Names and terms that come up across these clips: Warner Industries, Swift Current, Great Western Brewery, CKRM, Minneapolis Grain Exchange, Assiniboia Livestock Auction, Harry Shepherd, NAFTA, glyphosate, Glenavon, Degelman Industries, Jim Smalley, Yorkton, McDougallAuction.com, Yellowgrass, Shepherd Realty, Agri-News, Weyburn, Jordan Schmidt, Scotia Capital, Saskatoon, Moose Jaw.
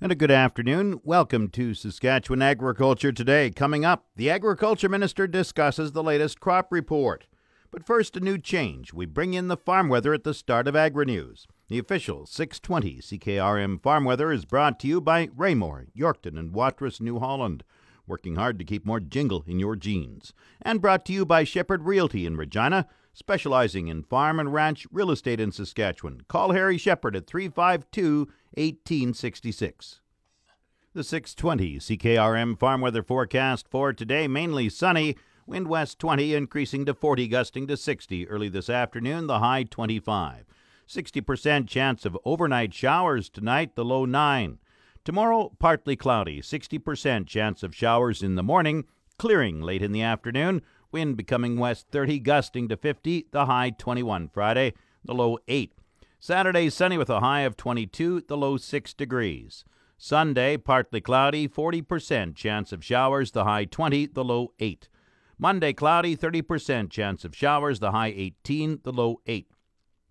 And a good afternoon. Welcome to Saskatchewan Agriculture Today. Coming up, the Agriculture Minister discusses the latest crop report. But first, a new change. We bring in the farm weather at the start of Agri-News. The official 620 CKRM farm weather is brought to you by Raymore, Yorkton, and Watrous, New Holland. Working hard to keep more jingle in your jeans. And brought to you by Shepherd Realty in Regina, specializing in farm and ranch real estate in Saskatchewan. Call Harry Shepherd at 352-1866. The 620 CKRM farm weather forecast for today, mainly sunny. Wind west 20, increasing to 40, gusting to 60. Early this afternoon, the high 25. 60% chance of overnight showers tonight, the low 9. Tomorrow, partly cloudy, 60% chance of showers in the morning, clearing late in the afternoon, wind becoming west 30, gusting to 50, the high 21. Friday, the low 8. Saturday, sunny with a high of 22, the low 6 degrees. Sunday, partly cloudy, 40% chance of showers, the high 20, the low 8. Monday, cloudy, 30% chance of showers, the high 18, the low 8.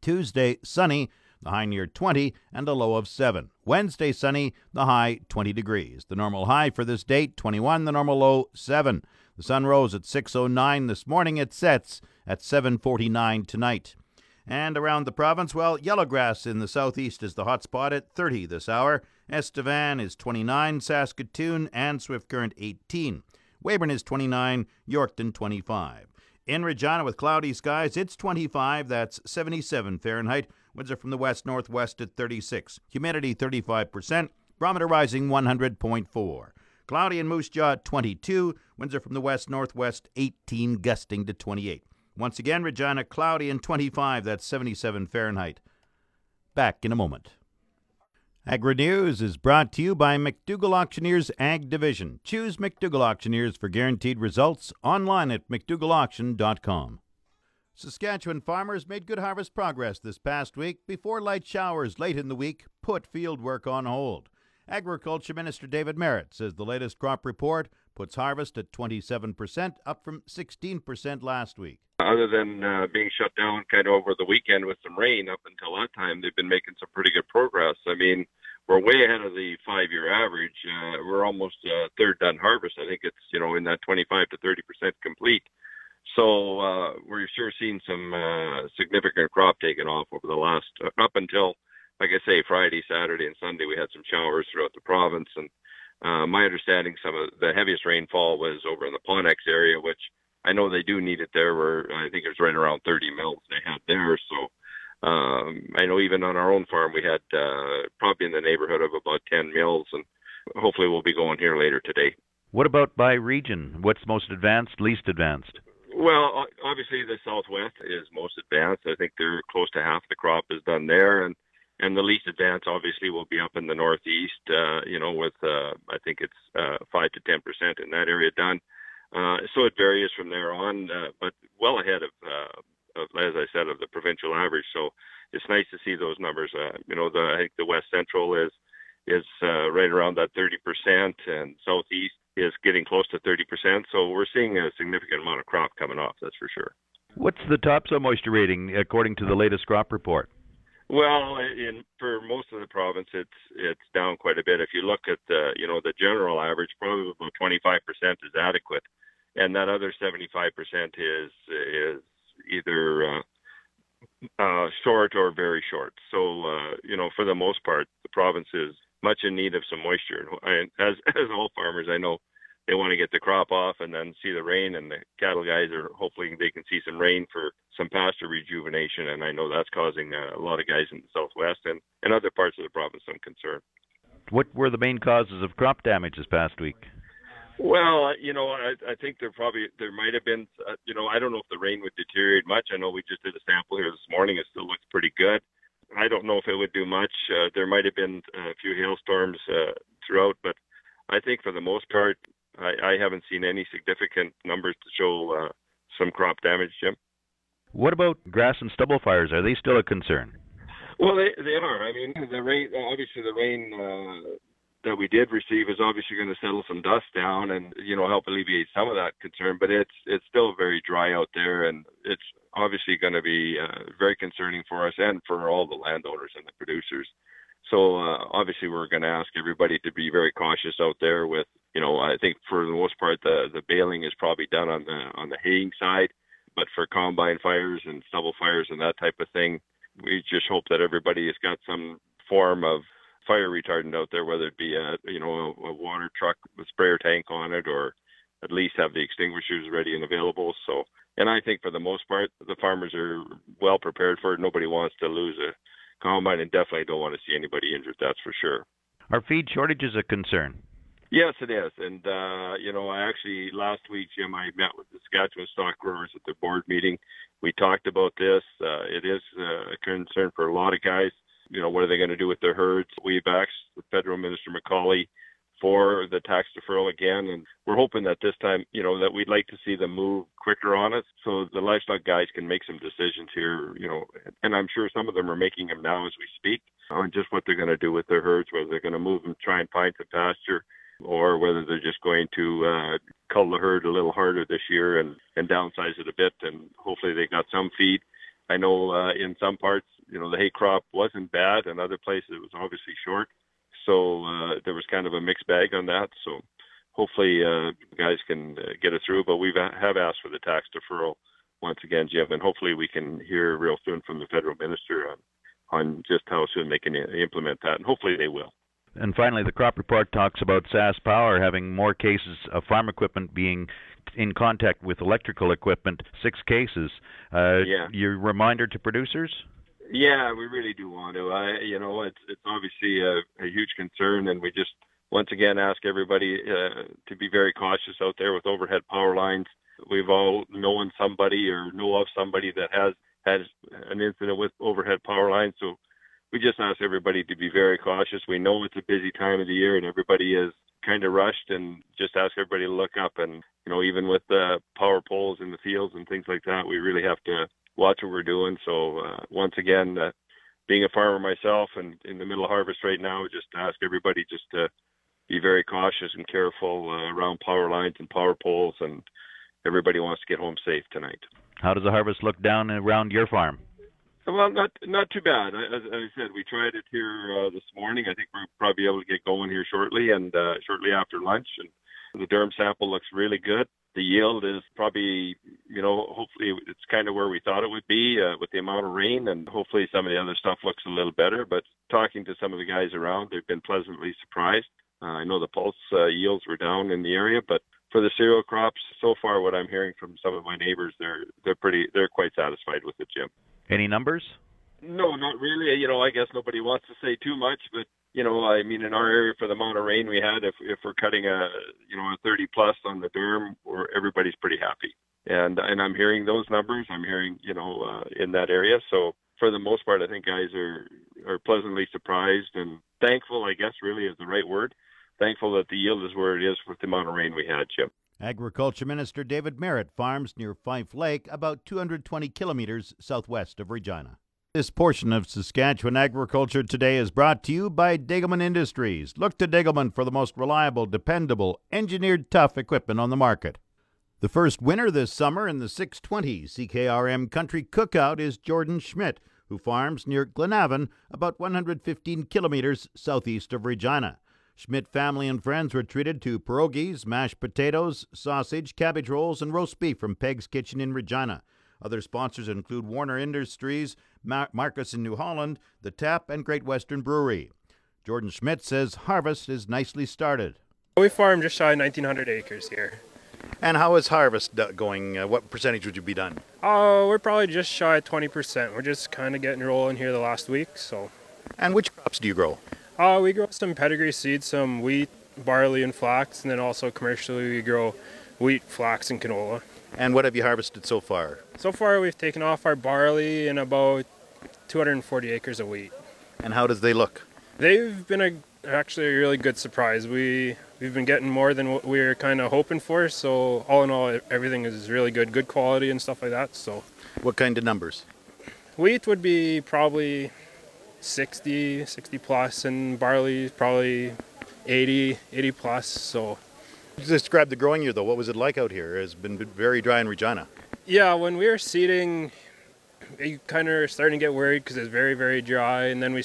Tuesday, sunny, the high near 20 and a low of 7. Wednesday, sunny, the high 20 degrees. The normal high for this date, 21, the normal low, 7. The sun rose at 6:09 this morning. It sets at 7:49 tonight. And around the province, well, Yellowgrass in the southeast is the hot spot at 30 this hour. Estevan is 29, Saskatoon and Swift Current 18. Weyburn is 29, Yorkton 25. In Regina with cloudy skies, it's 25, that's 77 Fahrenheit. Winds are from the west-northwest at 36. Humidity 35%. Barometer rising 100.4. Cloudy in Moose Jaw at 22. Winds are from the west-northwest 18, gusting to 28. Once again, Regina cloudy and 25. That's 77 Fahrenheit. Back in a moment. Agri-News is brought to you by McDougall Auctioneers Ag Division. Choose McDougall Auctioneers for guaranteed results online at McDougallAuction.com. Saskatchewan farmers made good harvest progress this past week. Before light showers late in the week put field work on hold. Agriculture Minister David Marit says the latest crop report puts harvest at 27%, up from 16% last week. Other than being shut down kind of over the weekend with some rain up until that time, they've been making some pretty good progress. I mean, we're way ahead of the five-year average. We're almost third done harvest. I think it's, in that 25 to 30% complete. So we're sure seeing some significant crop taken off over the last, up until, like I say, Friday, Saturday, and Sunday. We had some showers throughout the province. And my understanding, some of the heaviest rainfall was over in the Ponex area, which I know they do need it there, where I think it was right around 30 mils they had there. So I know even on our own farm, we had probably in the neighborhood of about 10 mils, and hopefully we'll be going here later today. What about by region? What's most advanced, least advanced? Well, obviously the Southwest is most advanced. I think they're close to half the crop is done there, and the least advanced obviously will be up in the Northeast. With I think it's 5 to 10% in that area done. So it varies from there on, but well ahead of, as I said, of the provincial average. So it's nice to see those numbers. I think the West Central is right around that 30%, and Southeast is getting close to 30%. So we're seeing a significant amount of crop coming off, that's for sure. What's the topsoil moisture rating according to the latest crop report? Well, for most of the province, it's down quite a bit. If you look at the general average, probably about 25% is adequate, and that other 75% is either short or very short. So for the most part, the province is much in need of some moisture. And as all farmers, I know they want to get the crop off and then see the rain, and the cattle guys are hopefully they can see some rain for some pasture rejuvenation, and I know that's causing a lot of guys in the Southwest and other parts of the province some concern. What were the main causes of crop damage this past week? Well, I think there might have been, I don't know if the rain would deteriorate much. I know we just did a sample here this morning. It still looks pretty good. I don't know if it would do much. There might have been a few hailstorms throughout, but I think for the most part, I haven't seen any significant numbers to show some crop damage, Jim. What about grass and stubble fires? Are they still a concern? Well, they are. I mean, the rain that we did receive is obviously going to settle some dust down and, help alleviate some of that concern, but it's still very dry out there, and it's obviously going to be very concerning for us and for all the landowners and the producers. So obviously we're going to ask everybody to be very cautious out there with, you know, I think for the most part, the baling is probably done on the haying side, but for combine fires and stubble fires and that type of thing, we just hope that everybody has got some form of fire retardant out there, whether it be a water truck with sprayer tank on it, or at least have the extinguishers ready and available. So, and I think for the most part, the farmers are well prepared for it. Nobody wants to lose a combine, and definitely don't want to see anybody injured, that's for sure. Are feed shortages a concern? Yes, it is. And, I actually, last week, Jim, I met with the Saskatchewan stock growers at the board meeting. We talked about this. It is a concern for a lot of guys. You know, what are they going to do with their herds? We've asked the Federal Minister McCauley for the tax deferral again, and we're hoping that this time, you know, that we'd like to see them move quicker on it so the livestock guys can make some decisions here, you know, and I'm sure some of them are making them now as we speak on just what they're going to do with their herds, whether they're going to move them, try and find some pasture, or whether they're just going to cull the herd a little harder this year and downsize it a bit, and hopefully they got some feed. I know in some parts, you know, the hay crop wasn't bad. In other places, it was obviously short. So there was kind of a mixed bag on that. So hopefully guys can get it through. But we have asked for the tax deferral once again, Jim, and hopefully we can hear real soon from the federal minister on just how soon they can implement that. And hopefully they will. And finally, the crop report talks about SAS Power having more cases of farm equipment being in contact with electrical equipment, 6 cases. Your reminder to producers? Yeah, we really do want to. It's obviously a huge concern, and we just once again ask everybody to be very cautious out there with overhead power lines. We've all known somebody or know of somebody that has had an incident with overhead power lines, so we just ask everybody to be very cautious. We know it's a busy time of the year and everybody is kind of rushed, and just ask everybody to look up. And, you know, even with the power poles in the fields and things like that, we really have to watch what we're doing. So once again, being a farmer myself and in the middle of harvest right now, just ask everybody just to be very cautious and careful around power lines and power poles, and everybody wants to get home safe tonight. How does the harvest look down around your farm? Well, not too bad. As I said, we tried it here this morning. I think we're probably able to get going here shortly, and shortly after lunch. And the Durham sample looks really good. The yield is probably, you know, hopefully it's kind of where we thought it would be with the amount of rain, and hopefully some of the other stuff looks a little better. But talking to some of the guys around, they've been pleasantly surprised. I know the pulse yields were down in the area, but for the cereal crops, so far what I'm hearing from some of my neighbors, they're quite satisfied with it, Jim. Any numbers? No, not really. You know, I guess nobody wants to say too much, but, you know, I mean, in our area for the amount of rain we had, if we're cutting a 30-plus on the Durham, everybody's pretty happy. And I'm hearing those numbers. I'm hearing, you know, in that area. So for the most part, I think guys are pleasantly surprised and thankful, I guess, really is the right word. Thankful that the yield is where it is with the amount of rain we had, Jim. Agriculture Minister David Marit farms near Fife Lake, about 220 kilometers southwest of Regina. This portion of Saskatchewan Agriculture Today is brought to you by Degelman Industries. Look to Degelman for the most reliable, dependable, engineered tough equipment on the market. The first winner this summer in the 620 CKRM Country Cookout is Jordan Schmidt, who farms near Glenavon, about 115 kilometers southeast of Regina. Schmidt family and friends were treated to pierogies, mashed potatoes, sausage, cabbage rolls, and roast beef from Peg's Kitchen in Regina. Other sponsors include Warner Industries, Marcus in New Holland, The Tap, and Great Western Brewery. Jordan Schmidt says harvest is nicely started. We farm just shy of 1,900 acres here. And how is harvest going? What percentage would you be done? We're probably just shy of 20%. We're just kind of getting rolling here the last week. So. And which crops do you grow? We grow some pedigree seeds, some wheat, barley, and flax, and then also commercially we grow wheat, flax, and canola. And what have you harvested so far? So far we've taken off our barley and about 240 acres of wheat. And how does they look? They've been actually a really good surprise. We've been getting more than what we were kind of hoping for, so all in all everything is really good quality and stuff like that. So, what kind of numbers? Wheat would be probably 60 plus, and barley probably 80 plus. So describe the growing year though. What was it like out here? It's been very dry in Regina. Yeah, when we were seeding, you kind of starting to get worried because it's very, very dry, and then we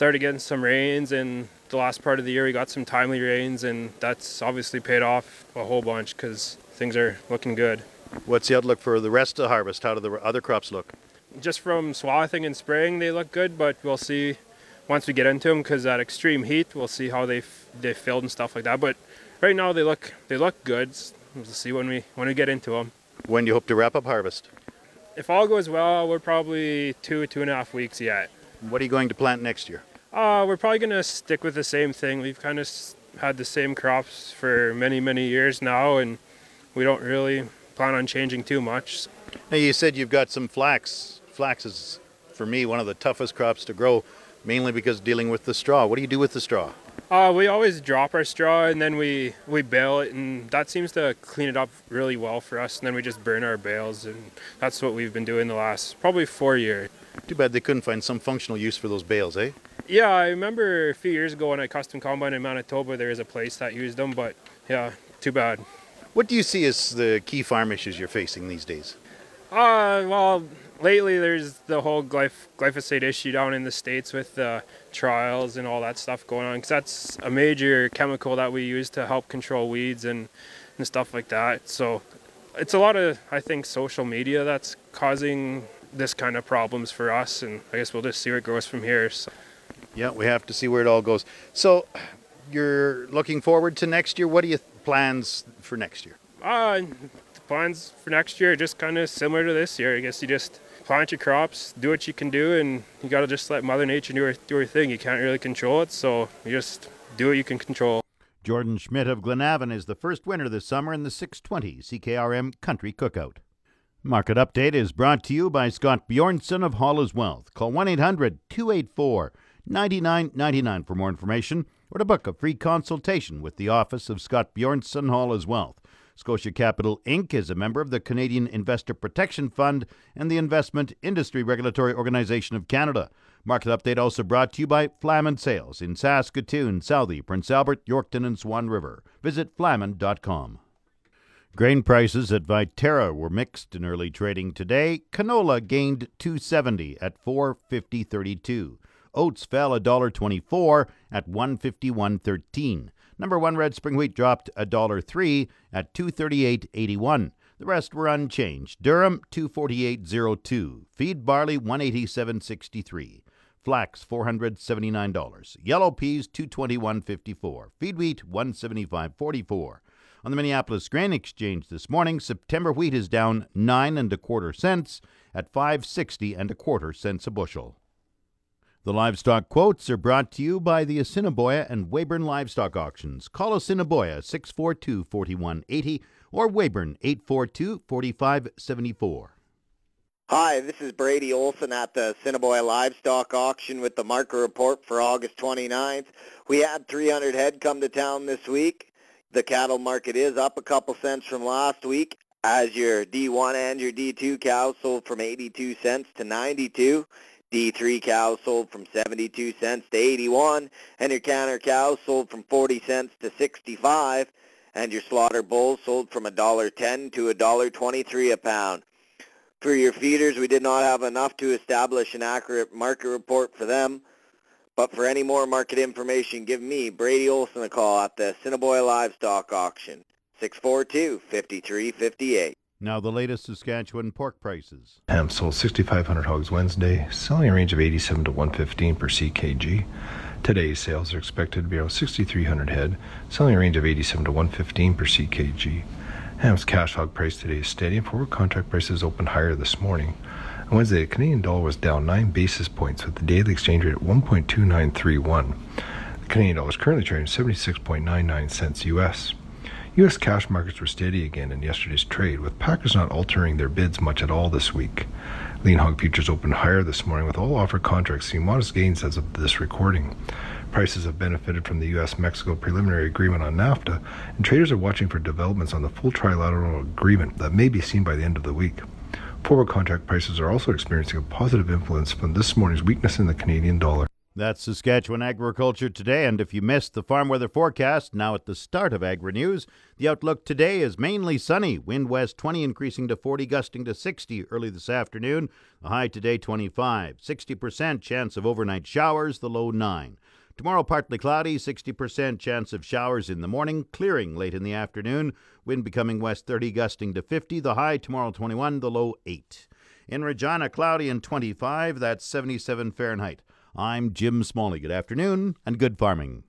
started getting some rains in the last part of the year. We got some timely rains, and that's obviously paid off a whole bunch because things are looking good. What's the outlook for the rest of the harvest? How do the other crops look? Just from swathing and spraying, they look good, but we'll see once we get into them, because at extreme heat, we'll see how they filled and stuff like that. But right now, they look good. We'll see when we get into them. When do you hope to wrap up harvest? If all goes well, we're probably two and a half weeks yet. What are you going to plant next year? We're probably going to stick with the same thing. We've kind of had the same crops for many years now, and we don't really plan on changing too much. Now, you said you've got some flax. Flax is, for me, one of the toughest crops to grow, mainly because dealing with the straw. What do you do with the straw? We always drop our straw, and then we bale it, and that seems to clean it up really well for us, and then we just burn our bales, and that's what we've been doing the last probably 4 years. Too bad they couldn't find some functional use for those bales, eh? Yeah, I remember a few years ago when I custom combined in Manitoba, there was a place that used them, but yeah, too bad. What do you see as the key farm issues you're facing these days? Well, lately there's the whole glyphosate issue down in the States with the trials and all that stuff going on, because that's a major chemical that we use to help control weeds and stuff like that. So it's a lot of, I think, social media that's causing this kind of problems for us, and I guess we'll just see where it goes from here. So. Yeah, we have to see where it all goes. So you're looking forward to next year. What are your plans for next year? Plans for next year are just kind of similar to this year. I guess you just plant your crops, do what you can do, and you got to just let Mother Nature do her thing. You can't really control it, so you just do what you can control. Jordan Schmidt of Glenavon is the first winner this summer in the 620 CKRM Country Cookout. Market Update is brought to you by Scott Bjornson of Hall's Wealth. Call 1-800-284-9999 for more information or to book a free consultation with the office of Scott Bjornson Hall's Wealth. Scotia Capital Inc. is a member of the Canadian Investor Protection Fund and the Investment Industry Regulatory Organization of Canada. Market Update also brought to you by Flamin Sales in Saskatoon, Southie, Prince Albert, Yorkton, and Swan River. Visit flamin.com. Grain prices at Viterra were mixed in early trading today. Canola gained $2.70 at $4.50.32. Oats fell $1.24 at $1.51.13. Number one red spring wheat dropped $1.03 at $238.81. The rest were unchanged. Durum $248.02. Feed barley $187.63. Flax $479. Yellow peas $221.54. Feed wheat $175.44. On the Minneapolis Grain Exchange this morning, September wheat is down 9 1/4 cents at $5.60 1/4 cents a bushel. The livestock quotes are brought to you by the Assiniboia and Weyburn Livestock Auctions. Call Assiniboia 642-4180 or Weyburn 842-4574. Hi, this is Brady Olson at the Assiniboia Livestock Auction with the market report for August 29th. We had 300 head come to town this week. The cattle market is up a couple cents from last week, as your D1 and your D2 cows sold from 82 cents to 92. D3 cows sold from 72 cents to 81, and your canner cows sold from 40 cents to 65, and your slaughter bulls sold from $1.10 to $1.23 a pound. For your feeders, we did not have enough to establish an accurate market report for them, but for any more market information, give me, Brady Olson, a call at the Assiniboia Livestock Auction, 642-5358. Now the latest Saskatchewan pork prices. Ham sold 6,500 hogs Wednesday, selling a range of 87 to 115 per CKG. Today's sales are expected to be around 6,300 head, selling a range of 87 to 115 per CKG. Ham's cash hog price today is steady, and forward contract prices opened higher this morning. On Wednesday, the Canadian dollar was down 9 basis points with the daily exchange rate at 1.2931. The Canadian dollar is currently trading 76.99 cents US. U.S. cash markets were steady again in yesterday's trade, with packers not altering their bids much at all this week. Lean hog futures opened higher this morning, with all offered contracts seeing modest gains as of this recording. Prices have benefited from the U.S.-Mexico preliminary agreement on NAFTA, and traders are watching for developments on the full trilateral agreement that may be seen by the end of the week. Forward contract prices are also experiencing a positive influence from this morning's weakness in the Canadian dollar. That's Saskatchewan Agriculture Today, and if you missed the farm weather forecast, now at the start of Agri-News, the outlook today is mainly sunny. Wind west 20 increasing to 40, gusting to 60 early this afternoon. The high today 25. 60% chance of overnight showers, the low 9. Tomorrow partly cloudy, 60% chance of showers in the morning, clearing late in the afternoon. Wind becoming west 30, gusting to 50. The high tomorrow 21, the low 8. In Regina, cloudy and 25, that's 77 Fahrenheit. I'm Jim Smalley. Good afternoon and good farming.